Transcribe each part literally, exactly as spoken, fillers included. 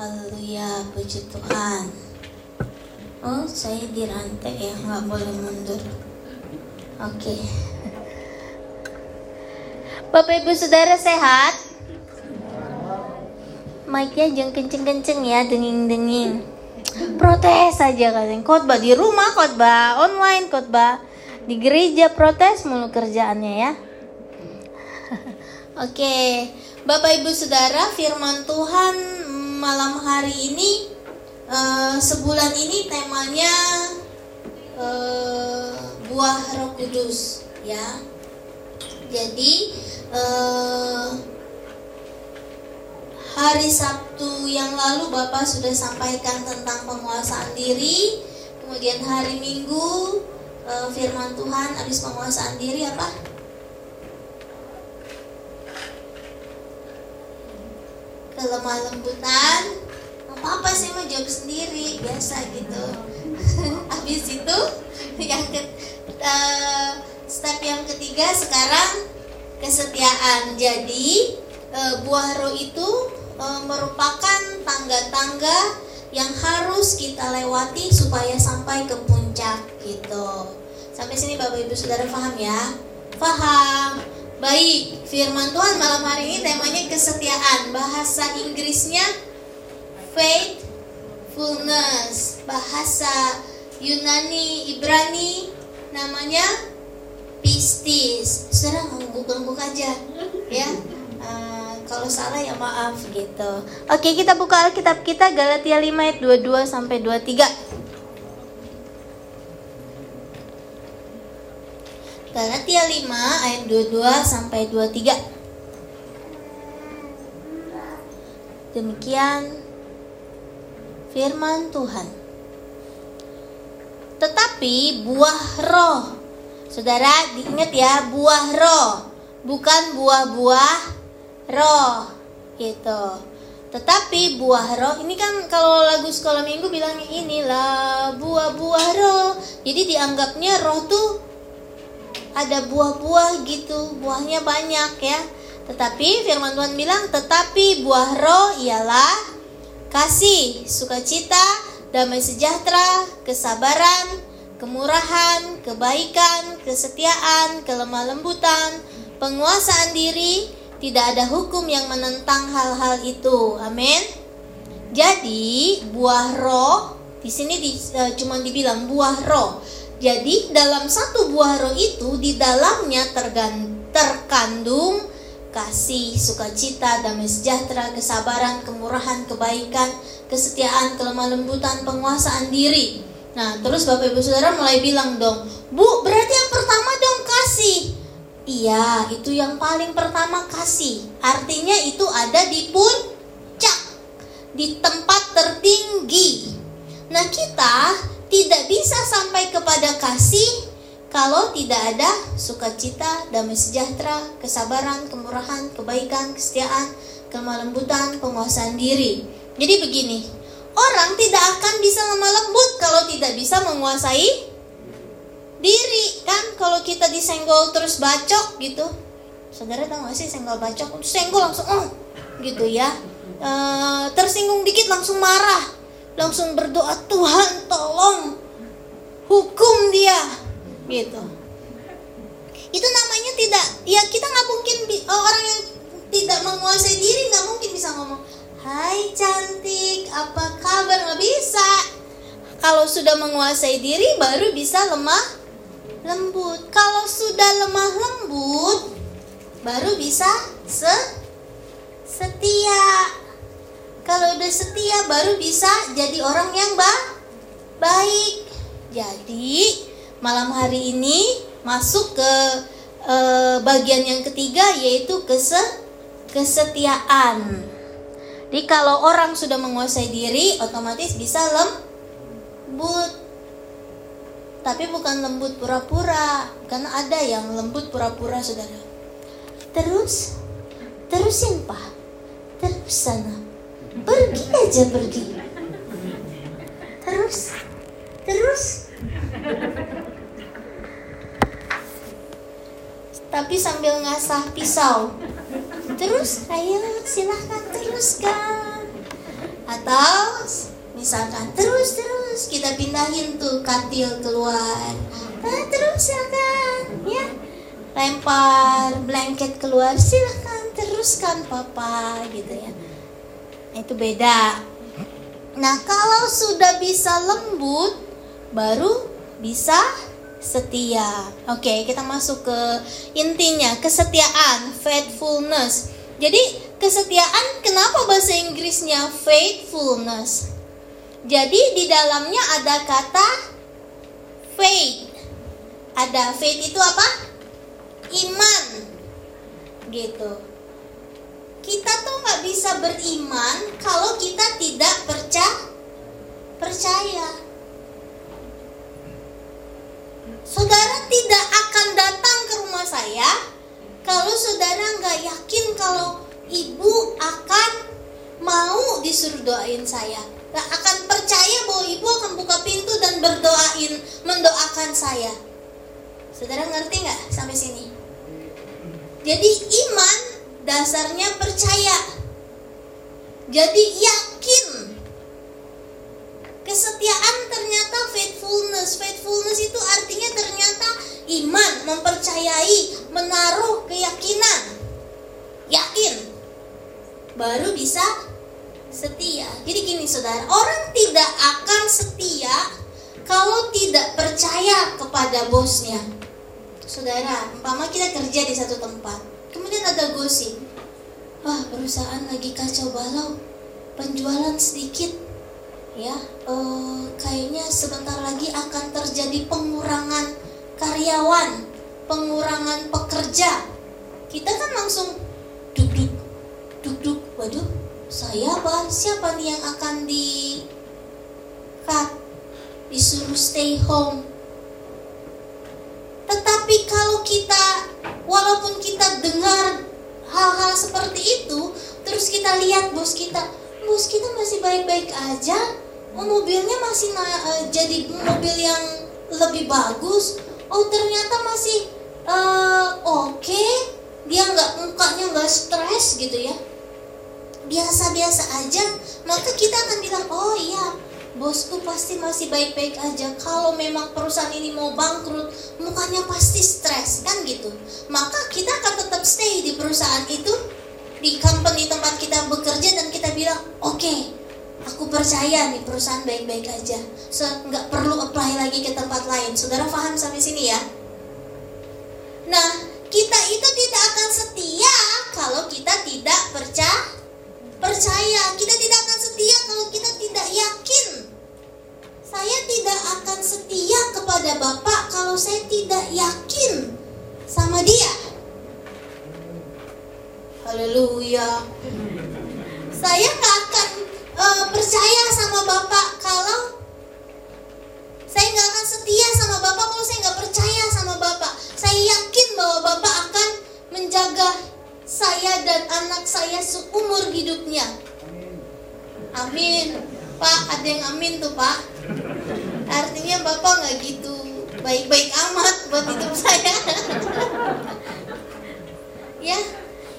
Haleluya, puji Tuhan. Oh, saya dirantai ya, nggak boleh mundur. Oke. Okay. Bapak Ibu Saudara sehat? Mic-nya jangan kenceng-kenceng ya, denging-denging. Protes aja kalian. Khotbah di rumah, khotbah online, khotbah di gereja, protes mulu kerjaannya ya. Oke, okay. Bapak Ibu Saudara, firman Tuhan malam hari ini uh, sebulan ini temanya uh, buah Roh Kudus ya. Jadi uh, hari Sabtu yang lalu Bapak sudah sampaikan tentang penguasaan diri. Kemudian hari Minggu uh, firman Tuhan habis penguasaan diri apa? Kelemah lembutan, apa-apa sih mau jawab sendiri, biasa gitu. Habis itu yang ke, uh, step yang ketiga sekarang kesetiaan. Jadi uh, buah roh itu uh, merupakan tangga-tangga yang harus kita lewati supaya sampai ke puncak gitu. Sampai sini Bapak Ibu Saudara paham ya? Paham. Baik, firman Tuhan malam hari ini temanya kesetiaan. Bahasa Inggrisnya faithfulness. Bahasa Yunani, Ibrani namanya pistis. Saudara ngangguk-ngangguk aja ya. Uh, kalau salah ya maaf gitu. Oke, kita buka Alkitab kita Galatia lima ayat dua puluh dua sampai dua puluh tiga. Galatia lima ayat dua puluh dua sampai dua puluh tiga. Demikian firman Tuhan. Tetapi buah roh, saudara diingat ya, buah roh, bukan buah-buah roh gitu. Tetapi buah roh, ini kan kalau lagu sekolah minggu bilangnya inilah buah-buah roh. Jadi dianggapnya roh tuh ada buah-buah gitu, buahnya banyak ya. Tetapi firman Tuhan bilang, tetapi buah roh ialah kasih, sukacita, damai sejahtera, kesabaran, kemurahan, kebaikan, kesetiaan, kelemah lembutan, penguasaan diri. Tidak ada hukum yang menentang hal-hal itu. Amin. Jadi buah roh di sini di, uh, cuma dibilang buah roh. Jadi dalam satu buah roh itu di dalamnya terkandung kasih, sukacita, damai sejahtera, kesabaran, kemurahan, kebaikan, kesetiaan, kelemah lembutan, penguasaan diri. Nah, terus Bapak Ibu Saudara mulai bilang dong, Bu, berarti yang pertama dong kasih. Iya, itu yang paling pertama kasih. Artinya itu ada di puncak, di tempat tertinggi. Nah, kita tidak bisa sampai kepada kasih kalau tidak ada sukacita, damai sejahtera, kesabaran, kemurahan, kebaikan, kesetiaan, kelemah lembutan, penguasaan diri. Jadi begini, orang tidak akan bisa lemah lembut kalau tidak bisa menguasai diri. Kan kalau kita disenggol terus bacok gitu. Saudara tahu gak sih senggol bacok? Senggol langsung oh, gitu ya. E, tersinggung dikit langsung marah. Langsung berdoa, Tuhan tolong hukum dia gitu. Itu namanya tidak, ya kita gak mungkin, orang yang tidak menguasai diri gak mungkin bisa ngomong hai cantik, apa kabar, gak bisa. Kalau sudah menguasai diri baru bisa lemah lembut. Kalau sudah lemah lembut baru bisa se- setia. Kalau udah setia baru bisa jadi orang yang ba- baik. Jadi malam hari ini masuk ke e, bagian yang ketiga, yaitu kese- kesetiaan. Jadi kalau orang sudah menguasai diri otomatis bisa lembut. Tapi bukan lembut pura-pura, karena ada yang lembut pura-pura saudara. Terus terusin pak, terus sana, pergi aja pergi, terus terus. Tapi sambil ngasah pisau, terus ayo silahkan teruskan. Atau Atau misalkan terus-terus kita pindahin tuh katil keluar, nah, terus silakan ya, lempar blanket keluar, silakan teruskan papa gitu ya. Itu beda. Nah, kalau sudah bisa lembut baru bisa setia. Oke, kita masuk ke intinya, kesetiaan, faithfulness. Jadi kesetiaan, kenapa bahasa Inggrisnya faithfulness? Jadi di dalamnya ada kata faith. Ada faith itu apa? Iman. Gitu. Kita tuh gak bisa beriman kalau kita tidak percaya. Percaya. Saudara tidak akan datang ke rumah saya kalau saudara gak yakin kalau ibu akan mau disuruh doain saya, nah, akan percaya bahwa ibu akan buka pintu dan berdoain, mendoakan saya. Saudara ngerti gak sampai sini? Jadi iman dasarnya percaya. Jadi yakin. Kesetiaan ternyata faithfulness. Faithfulness itu artinya ternyata iman, mempercayai, menaruh keyakinan. Yakin baru bisa setia. Jadi gini saudara, orang tidak akan setia kalau tidak percaya kepada bosnya. Saudara, umpama kita kerja di satu tempat, kemudian ada gosip, wah perusahaan lagi kacau balau, penjualan sedikit, ya, e, kayaknya sebentar lagi akan terjadi pengurangan karyawan, pengurangan pekerja. Kita kan langsung duduk, duduk, waduh, saya apa? Siapa nih yang akan di cut, disuruh stay home? Tetapi kalau kita, walaupun kita dengar hal-hal seperti itu, terus kita lihat bos kita, bos kita masih baik-baik aja, oh, mobilnya masih na- uh, jadi mobil yang lebih bagus, oh ternyata masih uh, oke, okay. Dia nggak, mukanya nggak stres gitu ya, biasa-biasa aja. Maka kita akan bilang, oh iya, bosku pasti masih baik-baik aja. Kalau memang perusahaan ini mau bangkrut, mukanya pasti stres kan gitu. Maka kita akan tetap stay di perusahaan itu, di company tempat kita bekerja, dan kita bilang, oke, okay, aku percaya nih perusahaan baik-baik aja, so nggak perlu apply lagi ke tempat lain. Saudara paham sampai sini ya? Nah, kita itu tidak akan setia kalau kita tidak percaya. Percaya, kita tidak akan setia kalau kita tidak yakin. Saya tidak akan setia kepada Bapak kalau saya tidak yakin sama Dia. Haleluya. Saya nggak akan uh, percaya sama Bapak kalau saya nggak akan setia sama Bapak kalau saya nggak percaya sama Bapak. Saya yakin bahwa Bapak akan menjaga saya dan anak saya seumur hidupnya. Amin. Pak, ada yang amin tuh Pak. Artinya Bapak nggak gitu baik-baik amat buat hidup saya. Ya,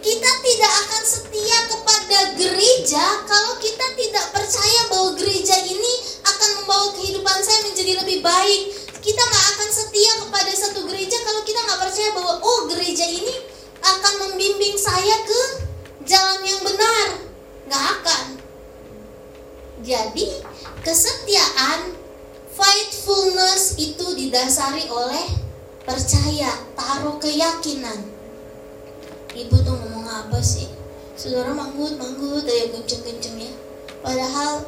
kita tidak akan setia kepada gereja kalau kita tidak percaya bahwa gereja ini akan membawa kehidupan saya menjadi lebih baik. Kita nggak akan setia kepada satu gereja kalau kita nggak percaya bahwa oh gereja ini akan membimbing saya ke jalan yang benar. Nggak akan. Jadi kesetiaan, faithfulness itu didasari oleh percaya, taruh keyakinan. Ibu tuh ngomong apa sih? Saudara manggut-manggut ya, genceng-genceng ya. Padahal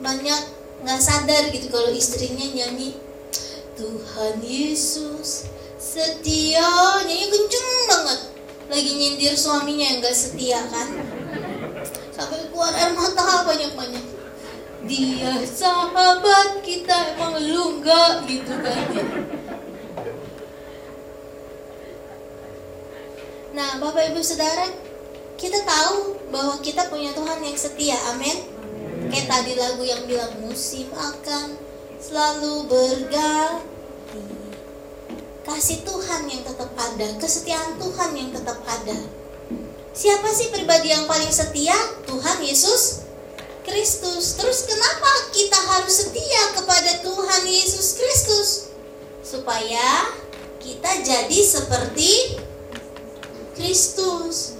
banyak nggak sadar gitu kalau istrinya nyanyi Tuhan Yesus setia, nyanyi kenceng banget, lagi nyindir suaminya yang gak setia kan, sampai keluar air mata banyak-banyak. Dia sahabat kita, emang lu gak gitu kan ya? Nah Bapak Ibu Saudara, kita tahu bahwa kita punya Tuhan yang setia, amin. Kayak tadi lagu yang bilang musim akan selalu berganti. Kasih Tuhan yang tetap ada, kesetiaan Tuhan yang tetap ada. Siapa sih pribadi yang paling setia? Tuhan Yesus Kristus. Terus kenapa kita harus setia kepada Tuhan Yesus Kristus? Supaya kita jadi seperti Kristus.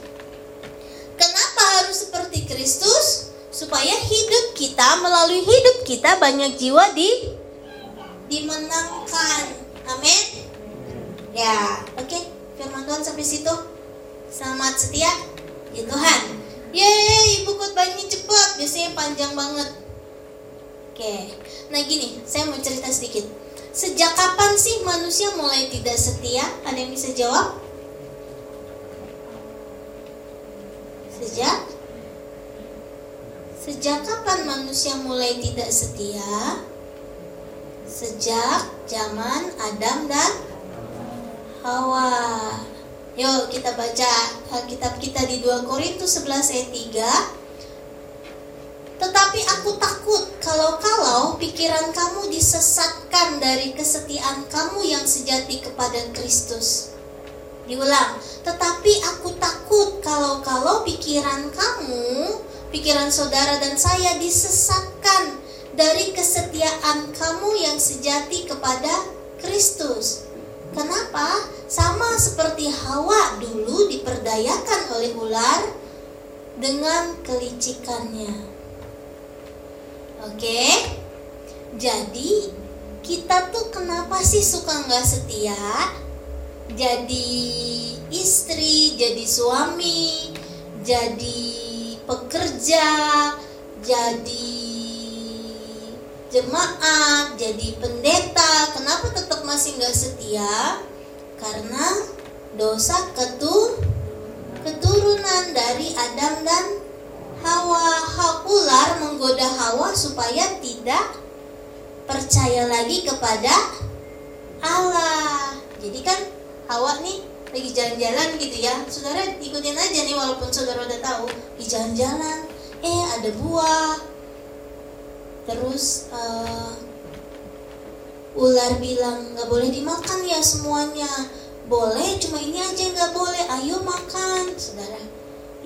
Kenapa harus seperti Kristus? Supaya hidup kita, melalui hidup kita, banyak jiwa di dimenangkan. Amin. Ya, oke. Okay. Firman Tuhan sampai situ. Selamat setia di Tuhan. Yeay, ibu khotbahnya cepat, biasanya panjang banget. Oke, nah gini, saya mau cerita sedikit. Sejak kapan sih manusia mulai tidak setia? Ada yang bisa jawab? Sejak? Sejak kapan manusia mulai tidak setia? Sejak zaman Adam dan Hawa. Yuk kita baca Alkitab kita di dua Korintus sebelas ayat tiga. Tetapi aku takut kalau-kalau pikiran kamu disesatkan dari kesetiaan kamu yang sejati kepada Kristus. Diulang. Tetapi aku takut kalau-kalau pikiran kamu, pikiran saudara dan saya disesatkan dari kesetiaan kamu yang sejati kepada Kristus. Kenapa? Sama seperti Hawa dulu diperdayakan oleh ular dengan kelicikannya. Oke, jadi kita tuh kenapa sih suka gak setia? Jadi istri, jadi suami, jadi pekerja, jadi jemaat, jadi pendeta. Kenapa tetap masih gak setia? Karena dosa ketu, keturunan dari Adam dan Hawa. Ular menggoda Hawa supaya tidak percaya lagi kepada Allah. Jadi kan Hawa nih lagi jalan-jalan gitu ya. Saudara ikutin aja nih, walaupun saudara udah tahu. Lagi jalan-jalan, eh ada buah. Terus uh, ular bilang, gak boleh dimakan ya semuanya. Boleh, cuma ini aja gak boleh. Ayo makan, saudara.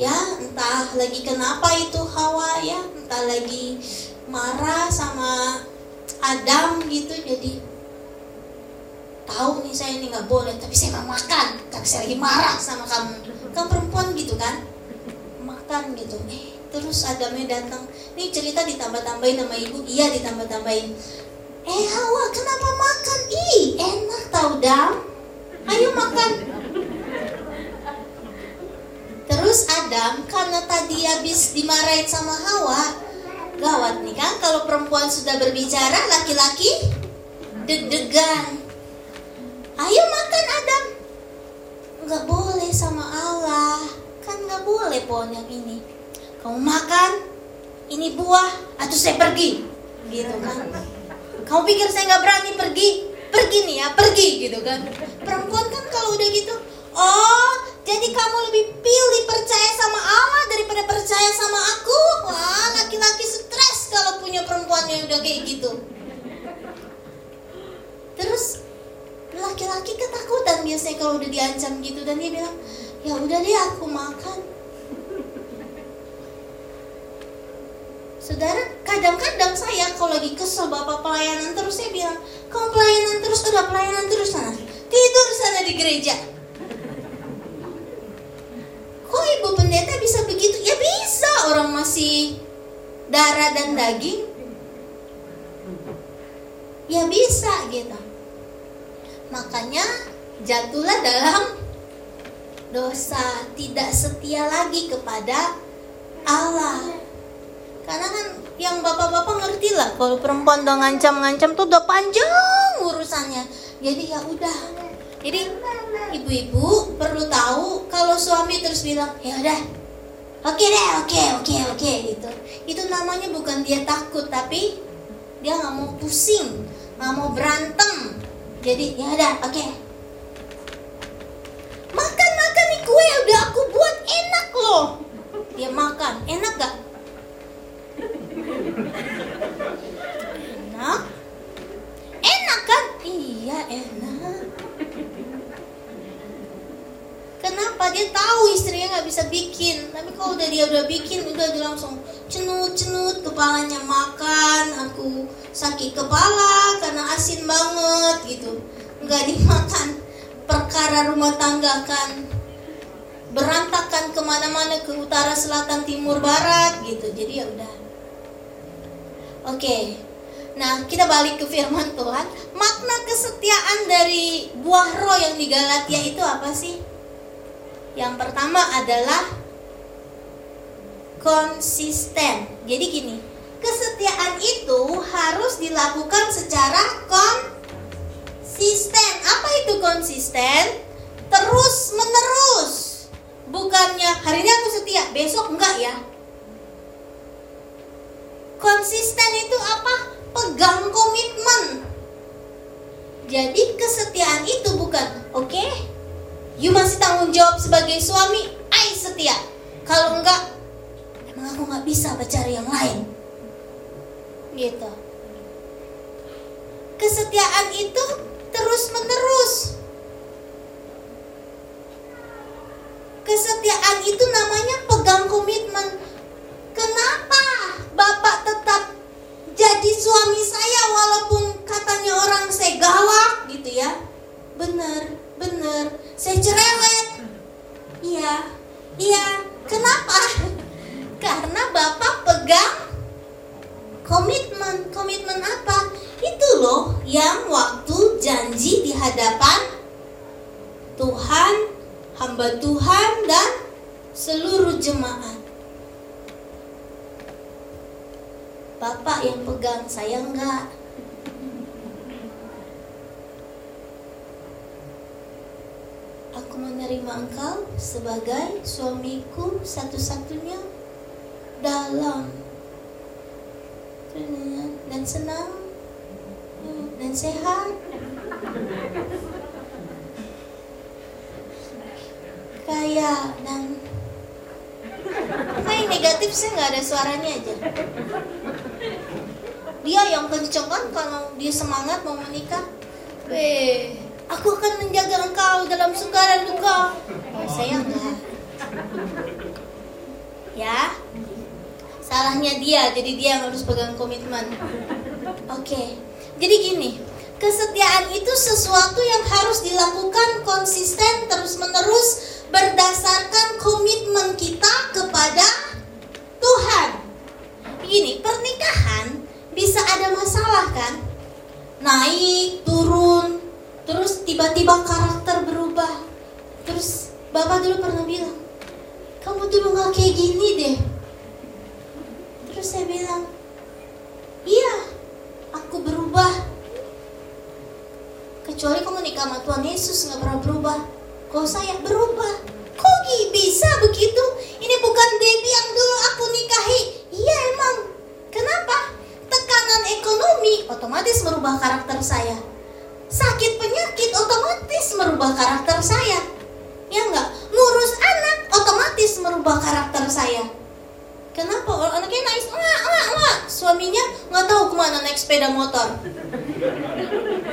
Ya, entah lagi kenapa itu Hawa ya. Entah lagi marah sama Adam gitu. Jadi, tahu nih saya ini gak boleh, tapi saya mau makan. Tapi saya lagi marah sama kamu. Kamu perempuan gitu kan. Makan gitu. Eh. Terus Adamnya datang. Ini cerita ditambah-tambahin sama ibu. Iya ditambah-tambahin. Eh Hawa, kenapa makan? Ih enak tau Dam. Ayo makan. Terus Adam, karena tadi habis dimarahin sama Hawa. Gawat nih kan, kalau perempuan sudah berbicara, laki-laki deg-degan. Ayo makan Adam. Gak boleh sama Allah. Kan gak boleh pohon yang ini. Kamu makan, ini buah, atau saya pergi, gitu kan? Kamu pikir saya nggak berani pergi? Pergi nih ya, pergi, gitu kan? Perempuan kan kalau udah gitu, oh, jadi kamu lebih pilih percaya sama Allah daripada percaya sama aku? Wah, laki-laki stres kalau punya perempuan yang udah kayak gitu. Terus laki-laki ketakutan biasanya kalau udah diancam gitu, dan dia bilang, ya udah deh aku makan. Saudara, kadang-kadang saya kalau lagi kesel bapak pelayanan terus, saya bilang, kamu pelayanan terus, udah pelayanan terus sana, tidur sana di gereja. Kok ibu pendeta bisa begitu? Ya bisa, orang masih darah dan daging. Ya bisa gitu. Makanya jatuhlah dalam dosa, tidak setia lagi kepada Allah. Karena kan yang bapak-bapak ngerti lah, kalau perempuan udah ngancam-ngancam tuh udah panjang urusannya. Jadi ya udah. Jadi ibu-ibu perlu tahu kalau suami terus bilang, ya udah, oke deh, oke, oke, oke gitu. Itu namanya bukan dia takut, tapi dia nggak mau pusing, nggak mau berantem. Jadi ya udah, oke. Makan makan nih kue udah aku buat enak loh. Dia makan, enak gak? Enak? Enak kan? Iya enak. Kenapa? Dia tahu istrinya gak bisa bikin. Tapi kalau udah dia udah bikin, udah dia langsung cenut-cenut kepada kepalanya makan, aku sakit kepala karena asin banget gitu. Nggak dimakan, perkara rumah tangga kan berantakan kemana-mana, ke utara, selatan, timur, barat gitu. Jadi ya udah. Oke, nah kita balik ke firman Tuhan. Makna kesetiaan dari buah roh yang di Galatia itu apa sih? Yang pertama adalah konsisten. Jadi gini, kesetiaan itu harus dilakukan secara konsisten. Apa itu konsisten? Terus menerus. Bukannya hari ini aku setia, besok enggak ya. Konsisten itu apa? Pegang komitmen. Jadi kesetiaan itu bukan oke, okay, you masih tanggung jawab sebagai suami, I setia. Kalau enggak, emang aku gak bisa mencari yang lain gitu. Kesetiaan itu terus menerus. Kesetiaan itu namanya pegang komitmen. Kenapa Bapak tetap jadi suami saya walaupun katanya orang saya galak gitu ya? Bener, bener, saya cerewet. Iya, iya, kenapa? Karena Bapak pegang komitmen. Komitmen apa? Itu loh yang waktu janji di hadapan Tuhan, hamba Tuhan dan seluruh jemaat. Bapak yang pegang, saya enggak. Aku menerima engkau sebagai suamiku satu-satunya dalam dan senang dan sehat. Kaya dan kayak negatif sih, nggak ada suaranya aja. Dia yang kenceng kan kalau dia semangat mau menikah. Weh, aku akan menjaga engkau dalam suka dan duka. Oh, saya enggak. Ya. Salahnya dia, jadi dia yang harus pegang komitmen. Oke, jadi gini, kesetiaan itu sesuatu yang harus dilakukan konsisten, terus-menerus, berdasarkan komitmen kita kepada Tuhan. Gini, pernikahan bisa ada masalah kan? Naik, turun, terus tiba-tiba karakter berubah. Terus Bapak dulu pernah bilang, kamu dulu gak kayak gini deh. Terus saya bilang, iya, aku berubah. Kecuali kamu nikah sama Tuhan Yesus, gak pernah berubah. Kok saya berubah? Kok bisa begitu? Ini bukan Debbie yang dulu aku nikahi. Iya emang. Kenapa? Tekanan ekonomi otomatis merubah karakter saya. Sakit penyakit otomatis merubah karakter saya. Ya enggak? Ngurus anak otomatis merubah karakter saya. Kenapa anaknya nangis? Wah, wah, wah. Suaminya nggak tahu kemana naik sepeda motor.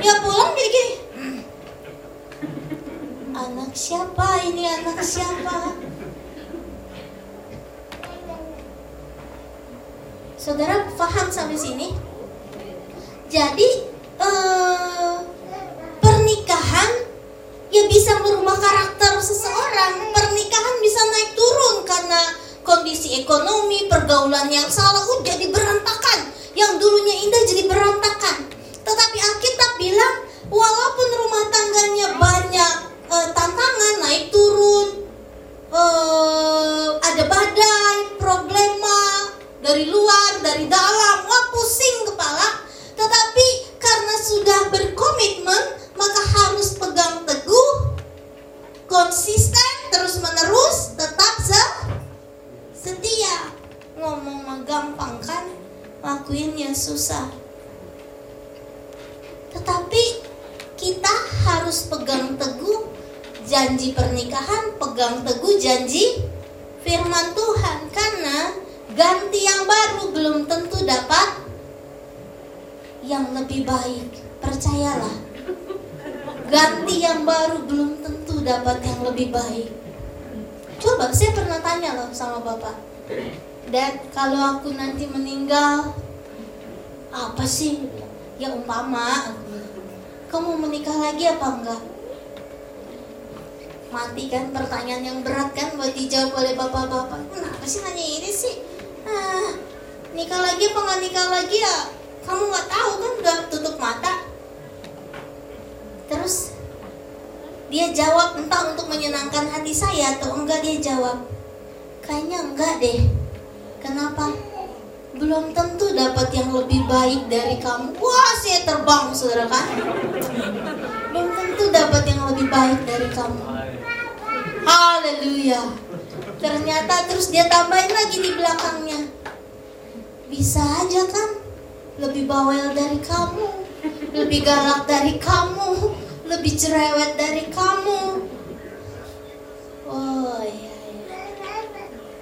Ya pulang gini-gini. Anak siapa ini? Anak siapa? Saudara paham sampai sini? Jadi eh, pernikahan ya bisa merubah karakter seseorang. Pernikahan bisa naik turun karena kondisi ekonomi, pergaulan yang salah, uh, jadi berantakan. Yang dulunya indah jadi berantakan. Tetapi Alkitab bilang, walaupun rumah tangganya banyak uh, tantangan, naik turun, uh, ada badai, problema dari luar, dari dalam, wah pusing kepala. Tetapi karena sudah berkomitmen, maka harus pegang teguh, konsisten, terus menerus, tetap se. Setia. Ngomong mah gampang kan, lakuinnya susah. Tetapi kita harus pegang teguh janji pernikahan, pegang teguh janji firman Tuhan. Karena ganti yang baru belum tentu dapat yang lebih baik. Percayalah, ganti yang baru belum tentu dapat yang lebih baik. Coba, saya pernah tanya loh sama Bapak, Dad, kalau aku nanti meninggal, apa sih? Ya umpama, kamu menikah lagi apa enggak? Mati kan, pertanyaan yang berat kan buat dijawab oleh bapak-bapak. Kenapa sih nanya ini sih? Ah, nikah lagi apa enggak nikah lagi ya? Kamu enggak tahu kan, udah tutup mata. Terus dia jawab, entah untuk menyenangkan hati saya atau enggak dia jawab, kayaknya enggak deh. Kenapa? Belum tentu dapat yang lebih baik dari kamu. Wah, saya terbang, saudara kan? Belum tentu dapat yang lebih baik dari kamu. Haleluya. Ternyata terus dia tambahin lagi di belakangnya, bisa aja kan lebih bawel dari kamu, lebih galak dari kamu, lebih cerewet dari kamu. Oh iya, iya.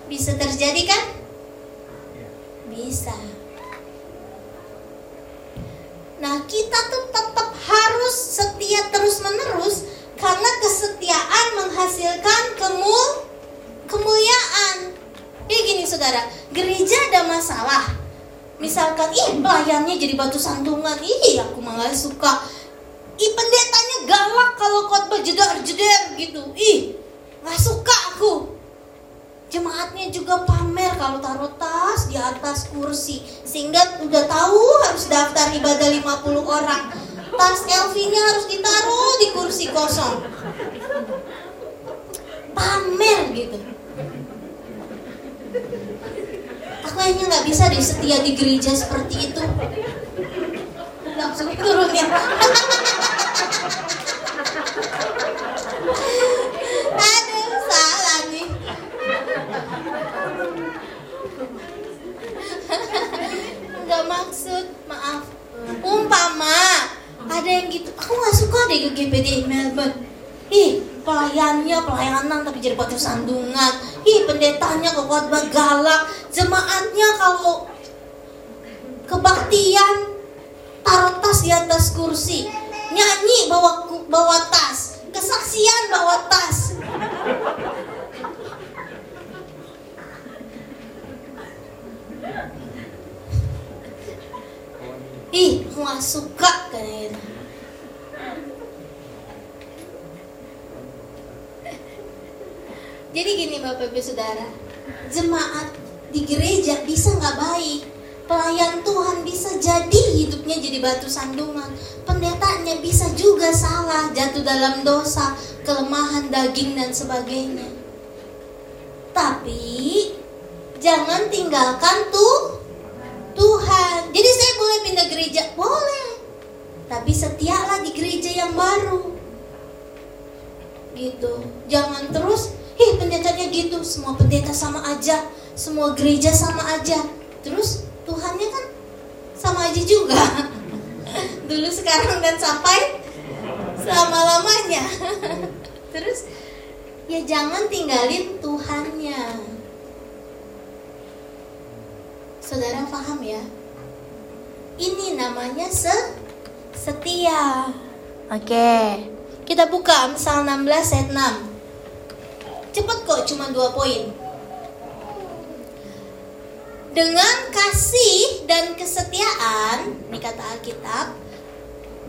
Bisa terjadi kan? Bisa. Nah, kita tuh tetap harus setia terus-menerus karena kesetiaan menghasilkan kemul kemuliaan. Ya gini saudara, gereja ada masalah. Misalkan, ih pelayannya jadi batu sandungan, ih aku malah suka. Ih pendetanya galak kalau khotbah jedar-jedar gitu, ih gak suka aku. Jemaatnya juga pamer kalau taruh tas di atas kursi, sehingga udah tahu harus daftar ibadah lima puluh orang. Tas Elvinya harus ditaruh di kursi kosong. Pamer gitu. Aku kayaknya gak bisa deh setia di gereja seperti itu. Langsung turun ya. Aduh, salah nih. Enggak maksud, maaf. Umpama ada yang gitu, aku nggak suka deh ke G P D I Melbourne. Ih, pelayannya pelayanan tapi jadi batu sandungan. Ih, pendetanya kok khotbah galak. Jemaatnya kalau kebaktian taruh tas di atas kursi, nyanyi bawa bawa tas, kesaksian bawa tas. Ih, aku gak suka kayaknya. Jadi gini Bapak Ibu Saudara, jemaat di gereja bisa gak baik, pelayan Tuhan bisa jadi hidupnya jadi batu sandungan, pendetanya bisa juga salah, jatuh dalam dosa, kelemahan daging dan sebagainya. Tapi jangan tinggalkan tuh Tuhan. Jadi saya boleh pindah gereja? Boleh. Tapi setialah di gereja yang baru. Gitu. Jangan terus, "Ih, pendetanya gitu, semua pendeta sama aja, semua gereja sama aja." Terus Tuhannya kan sama aja juga. Dulu, sekarang dan sampai selama-lamanya. Terus ya jangan tinggalin Tuhannya. Saudara paham ya? Ini namanya se- setia. Oke. Kita buka Amsal enam belas ayat enam. Cepat kok, cuma dua poin. Dengan kasih dan kesetiaan, ini kata Alkitab,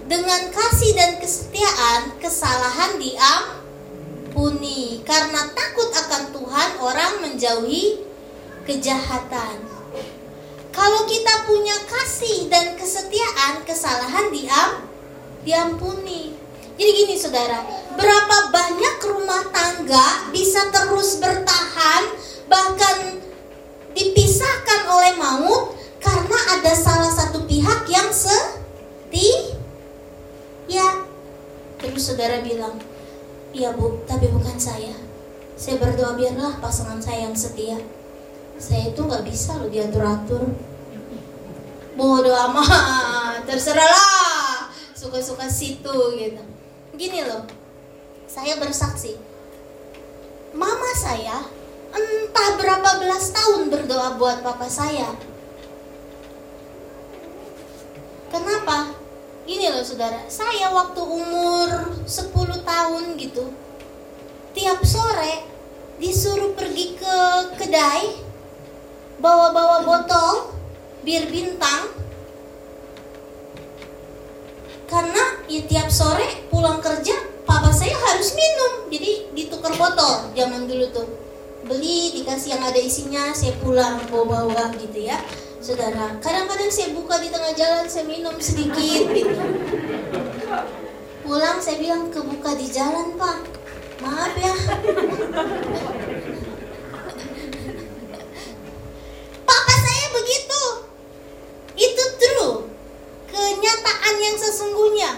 dengan kasih dan kesetiaan kesalahan diampuni. Karena takut akan Tuhan orang menjauhi kejahatan. Kalau kita punya kasih dan kesetiaan, kesalahan diam, diampuni. Jadi gini saudara, berapa banyak rumah tangga bisa terus bertahan, bahkan dipisahkan oleh maut, karena ada salah satu pihak yang setia. Ya. Terus saudara bilang, iya bu, tapi bukan saya. Saya berdoa biarlah pasangan saya yang setia. Saya itu gak bisa loh diatur-atur. Bodoh amat, terserahlah, suka-suka situ gitu. Gini loh, saya bersaksi, mama saya entah berapa belas tahun berdoa buat papa saya. Kenapa? Gini loh saudara, saya waktu umur sepuluh tahun gitu, tiap sore disuruh pergi ke kedai bawa-bawa botol bir bintang, karena ya tiap sore pulang kerja papa saya harus minum, jadi ditukar botol zaman dulu tuh, beli dikasih yang ada isinya, saya pulang bawa-bawa gitu ya saudara. Kadang-kadang saya buka di tengah jalan, saya minum sedikit gitu. Pulang saya bilang, kebuka di jalan pak, maaf ya. Papa saya begitu. Itu true, kenyataan yang sesungguhnya.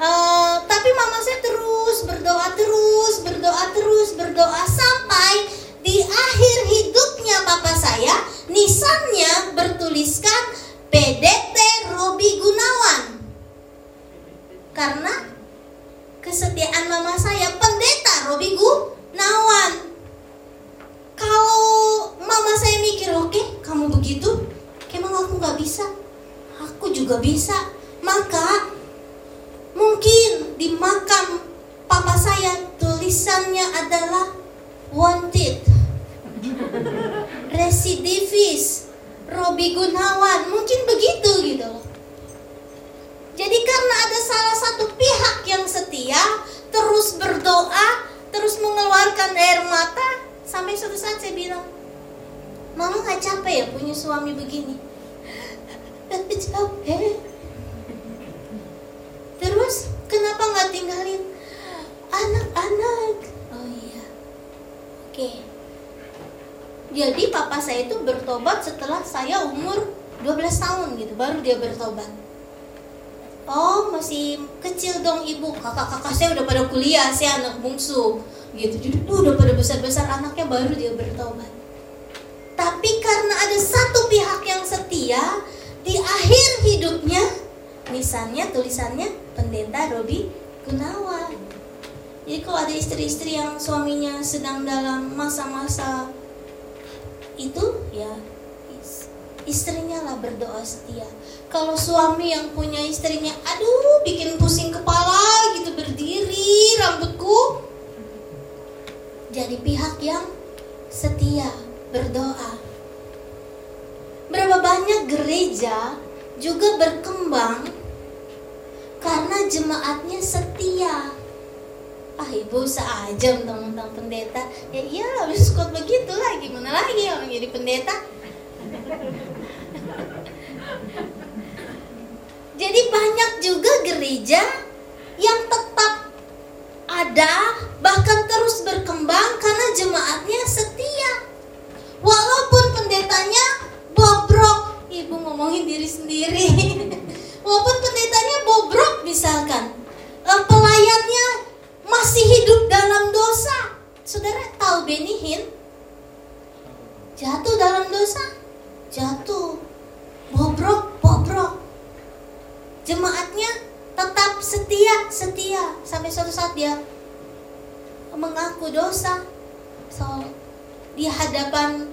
Uh, tapi mama saya terus berdoa terus, berdoa terus, berdoa sampai di akhir hidupnya papa saya, nisannya bertuliskan P D T Robi Gunawan. Karena kesetiaan mama saya pendeta Robi Gunawan. Kalau mama saya mikir, oke okay, kamu begitu, emang aku gak bisa? Aku juga bisa. Maka mungkin di makam papa saya tulisannya adalah wanted, residivis Robi Gunawan. Mungkin begitu gitu. Jadi karena ada salah satu pihak yang setia, terus berdoa, terus mengeluarkan air mata, sampai suatu saat saya bilang, mama gak capek ya punya suami begini? Tapi capek. Terus kenapa gak tinggalin anak-anak? Oh iya, oke. Jadi papa saya itu bertobat setelah saya umur dua belas tahun gitu, baru dia bertobat. Oh masih kecil dong ibu, kakak-kakak saya udah pada kuliah, saya anak bungsu gitu. Jadi udah pada besar-besar anaknya, baru dia bertobat. Tapi karena ada satu pihak yang setia, di akhir hidupnya nisannya tulisannya pendeta Robi Gunawan. Jadi kalau ada istri-istri yang suaminya sedang dalam masa-masa itu, ya istrinya lah berdoa setia. Kalau suami yang punya istrinya, aduh bikin pusing kepala gitu, berdiri rambutku, jadi pihak yang setia berdoa. Berapa banyak gereja juga berkembang karena jemaatnya setia. Ah ibu seajam tentang pendeta. Ya iyalah, habis kuat begitu lagi, gimana lagi orang jadi pendeta. Jadi banyak juga gereja yang tetap ada, bahkan terus berkembang karena jemaatnya setia. Walaupun pendetanya bobrok, ibu ngomongin diri sendiri. Walaupun pendetanya bobrok misalkan, pelayannya masih hidup dalam dosa. Saudara tahu Benny Hind? Jatuh dalam dosa, jatuh, bobrok, bobrok. Jemaatnya tetap setia, setia. Sampai suatu saat dia mengaku dosa. So, di hadapan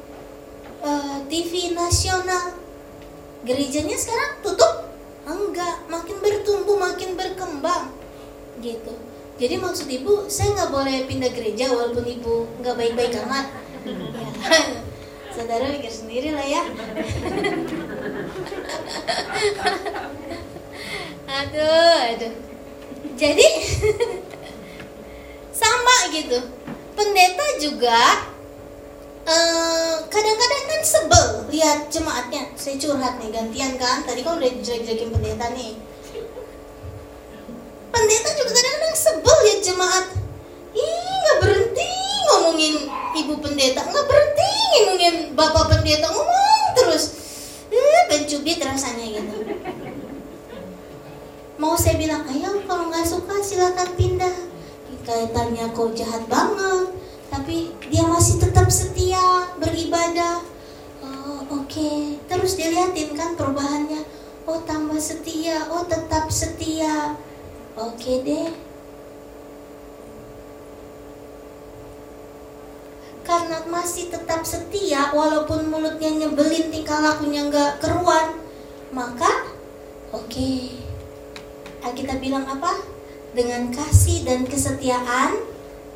uh, T V nasional. Gerejanya sekarang tutup? Enggak, makin bertumbuh, makin berkembang. Gitu. Jadi maksud ibu, saya gak boleh pindah gereja walaupun ibu gak baik-baik amat. Ya. Saudara pikir sendiri lah ya. Aduh, aduh. Jadi sama gitu. Pendeta juga eh, kadang-kadang kan sebel lihat jemaatnya. Saya curhat nih, gantian kan. Tadi kan udah jelek-jelekin pendeta nih. Pendeta juga kadang-kadang sebel lihat jemaat. Ih, gak berhenti ngomongin ibu pendeta, gak berhenti ngomongin bapak pendeta, ngomong terus, eh, bencubit rasanya gitu. Mau saya bilang, ayo kalau gak suka silakan pindah, kaitannya kau jahat banget. Tapi dia masih tetap setia beribadah. Oh, oke okay. Terus dilihatin kan perubahannya. Oh tambah setia, oh tetap setia. Oke okay deh. Karena masih tetap setia walaupun mulutnya nyebelin, tingkah lakunya nggak keruan, maka oke okay. Alkitab bilang apa? Dengan kasih dan kesetiaan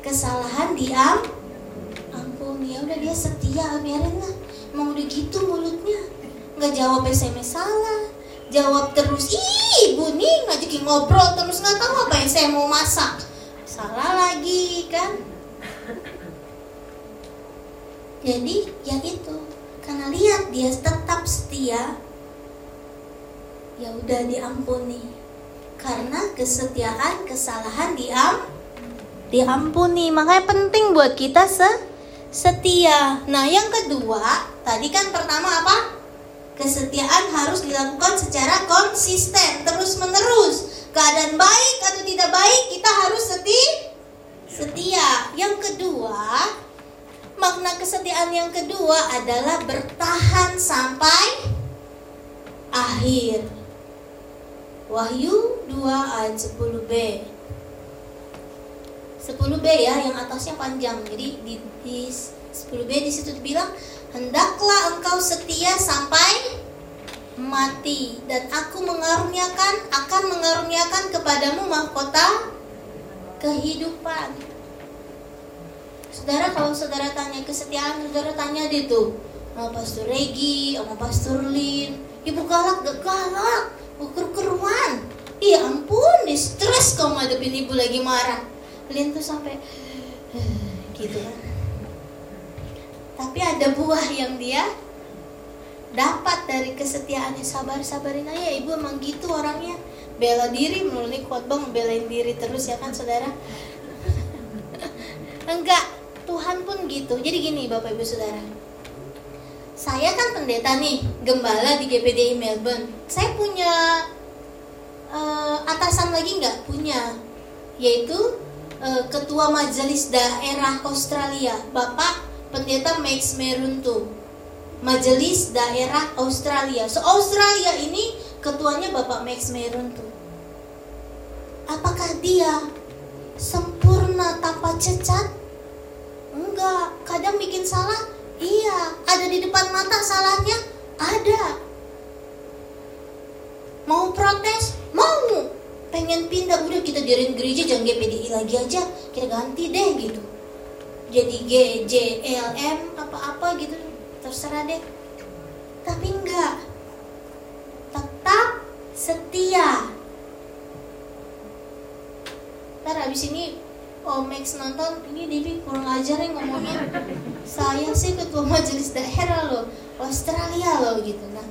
kesalahan diam ampun. Ya udah, dia setia, biarin lah. emang udah gitu mulutnya, nggak jawab S M S salah, jawab terus, ih ibu nih ngajakin ngobrol terus nggak tahu apa yang saya mau masak, salah lagi kan. Jadi ya itu, karena lihat dia tetap setia, ya udah diampuni, karena kesetiaan kesalahan diam diampuni. Makanya penting buat kita setia. Nah yang kedua tadi kan pertama apa, kesetiaan harus dilakukan secara konsisten, terus menerus, keadaan baik atau tidak baik kita harus setia setia. Yang kedua, makna kesetiaan yang kedua adalah bertahan sampai akhir. Wahyu dua ayat sepuluh b, sepuluh b ya, yang atasnya panjang. Jadi di, di sepuluh b di situ dibilang, hendaklah engkau setia sampai mati, dan aku mengaruniakan akan mengaruniakan kepadamu mahkota kehidupan. Saudara, kalau saudara tanya kesetiaan, saudara tanya dia tuh, oh, Pastor Regi, oh, Pastor Lin, ibu galak gak galak, ukur-ukuran, iya ampun, di stres kalau ngadepin ibu lagi marah. Lin tuh sampai gitu kan. Tapi ada buah yang dia dapat dari kesetiaannya. Sabar-sabarin aja, ibu emang gitu orangnya, bela diri mulu. Nih khotbah ngebelain diri terus ya kan saudara. Enggak, Tuhan pun gitu. Jadi gini Bapak Ibu Saudara, saya kan pendeta nih, gembala di G P D I Melbourne. Saya punya uh, atasan lagi nggak? Punya, yaitu uh, Ketua Majelis Daerah Australia, Bapak Pendeta Max Meron tuh. Majelis Daerah Australia. So Australia ini ketuanya Bapak Max Meron tuh. Apakah dia sempurna tanpa cacat? Enggak, kadang bikin salah. Iya, ada di depan mata salahnya, ada. Mau protes? Mau. Pengen pindah, udah kita diriin gereja, jangan G P D I lagi aja, kita ganti deh gitu. Jadi G J L M apa-apa gitu, terserah deh. Tapi enggak, tetap setia. Ntar abis ini oh Max nonton, ini Devi kurang ajar yang ngomongnya, saya sih ketua majelis daerah loh, Australia loh gitu. Nah,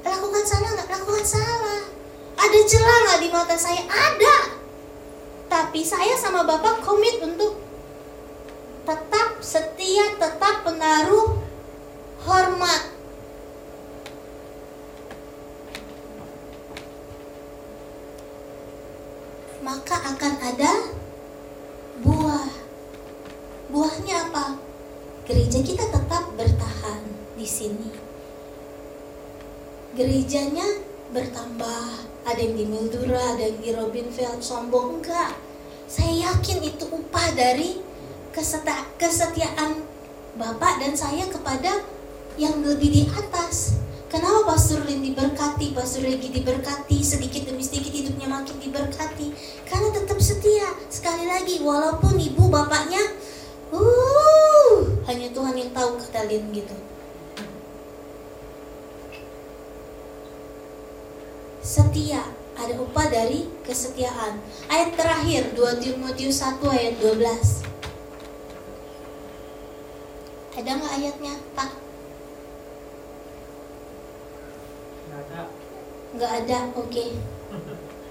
lakukan salah nggak? Lakukan salah. Ada celah nggak di mata saya? Ada. Tapi saya sama Bapak komit untuk tetap setia, tetap menaruh hormat. Maka akan ada buah. Buahnya apa? Gereja kita tetap bertahan di sini. Gerejanya bertambah. Ada yang di Mildura, ada yang di Robinville. Sombong enggak? Saya yakin itu upah dari Keseti- kesetiaan Bapak dan saya kepada yang lebih di atas. Kenapa Pastor Lin diberkati, Pastor Regi diberkati, sedikit demi sedikit hidupnya makin diberkati? Karena tetap setia. Sekali lagi, walaupun ibu bapaknya uh, hanya Tuhan yang tahu, kata Lin gitu. Setia, ada upah dari kesetiaan. Ayat terakhir, dua Timotius satu ayat dua belas. Ada nggak ayatnya, Pak? Nggak ada. Nggak ada, oke. Okay.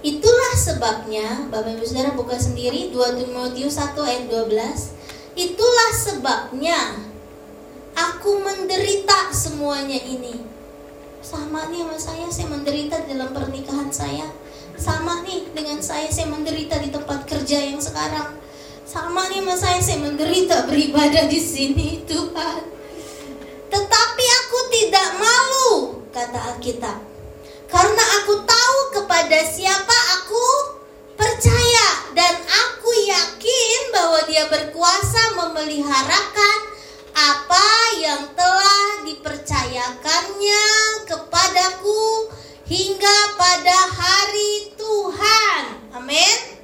Itulah sebabnya, Bapak Ibu Saudara buka sendiri, dua Timotius satu ayat dua belas. Itulah sebabnya aku menderita semuanya ini. Sama nih sama saya, saya menderita dalam pernikahan saya. Sama nih dengan saya, saya menderita di tempat kerja yang sekarang. Sama nih mas saya, saya menderita beribadah di sini Tuhan. Tetapi aku tidak malu, kata Alkitab, karena aku tahu kepada siapa aku percaya, dan aku yakin bahwa Dia berkuasa memeliharakan apa yang telah dipercayakannya kepadaku hingga pada hari Tuhan. Amin.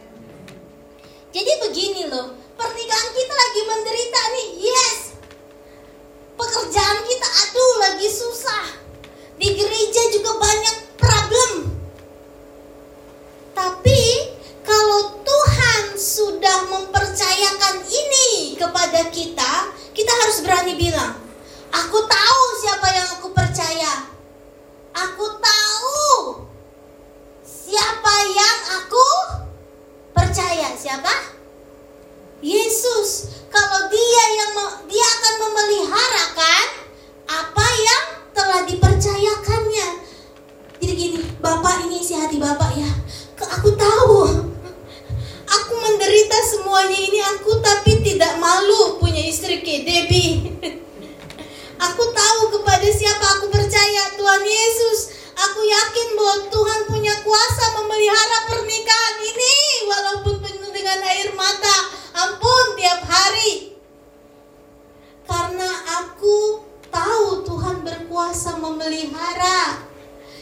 Jadi begini loh, pernikahan kita lagi menderita nih, yes. Pekerjaan kita siapa? Yesus. Kalau dia yang dia akan memeliharakan apa yang telah dipercayakannya. Jadi gini, Bapak, ini isi hati Bapak ya. Aku tahu, aku menderita semuanya ini aku, tapi tidak malu punya istri kayak Debbie. Aku tahu kepada siapa aku percaya, Tuhan Yesus. Aku yakin bahwa Tuhan punya kuasa memelihara pernikahan ini walaupun penuh dengan air mata, ampun tiap hari. Karena aku tahu Tuhan berkuasa memelihara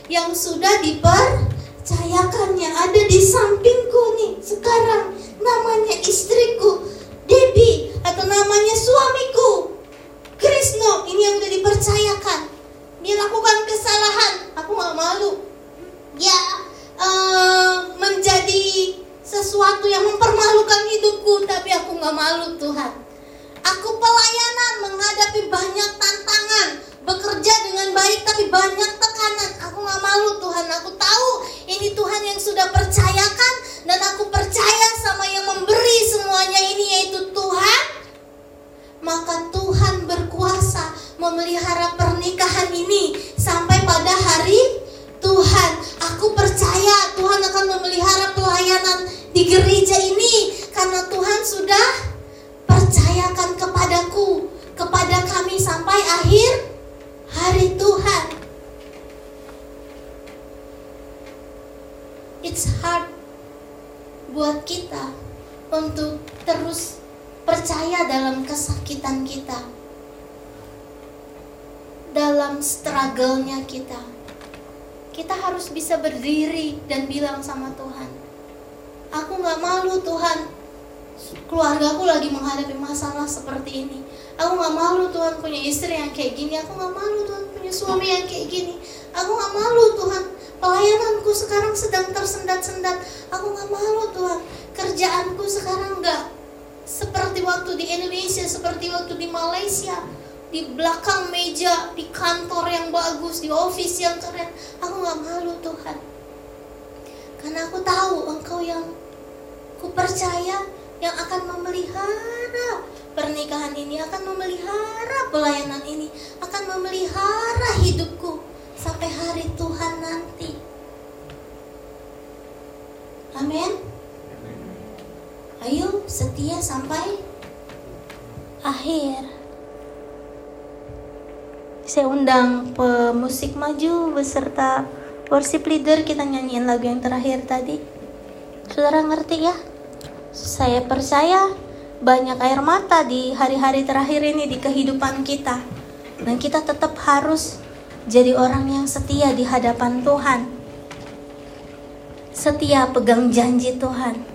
yang sudah dipercayakannya. Ada di sampingku nih sekarang, namanya istriku Debbie atau namanya suamiku Krisno. Ini yang sudah dipercayakan. Dia lakukan kesalahan, aku gak malu. Dia uh, menjadi sesuatu yang mempermalukan hidupku, tapi aku gak malu, Tuhan. Aku pelayanan, menghadapi banyak tantangan, bekerja dengan baik tapi banyak tekanan. Aku gak malu, Tuhan. Aku tahu ini Tuhan yang sudah percayakan, dan aku percaya sama yang memberi semuanya ini, yaitu Tuhan. Maka Tuhan berkuasa memelihara pernikahan ini sampai pada hari Tuhan. Aku percaya Tuhan akan memelihara pelayanan di gereja ini, karena Tuhan sudah percayakan kepadaku, kepada kami sampai akhir hari Tuhan. It's hard buat kita untuk terus percaya dalam kesakitan kita, dalam struggle-nya kita. Kita harus bisa berdiri dan bilang sama Tuhan, aku gak malu Tuhan, keluargaku lagi menghadapi masalah seperti ini. Aku gak malu Tuhan punya istri yang kayak gini. Aku gak malu Tuhan punya suami yang kayak gini. Aku gak malu Tuhan, pelayananku sekarang sedang tersendat-sendat. Aku gak malu Tuhan, kerjaanku sekarang gak seperti waktu di Indonesia, seperti waktu di Malaysia, di belakang meja, di kantor yang bagus, di office yang keren. Aku gak malu Tuhan, karena aku tahu Engkau yang kupercaya yang akan memelihara pernikahan ini, akan memelihara pelayanan ini, akan memelihara hidupku sampai hari Tuhan nanti. Amin. Ayo setia sampai akhir. Saya undang pemusik maju beserta worship leader, kita nyanyiin lagu yang terakhir tadi. Saudara ngerti ya? Saya percaya banyak air mata di hari-hari terakhir ini di kehidupan kita. Dan kita tetap harus jadi orang yang setia di hadapan Tuhan. Setia pegang janji Tuhan.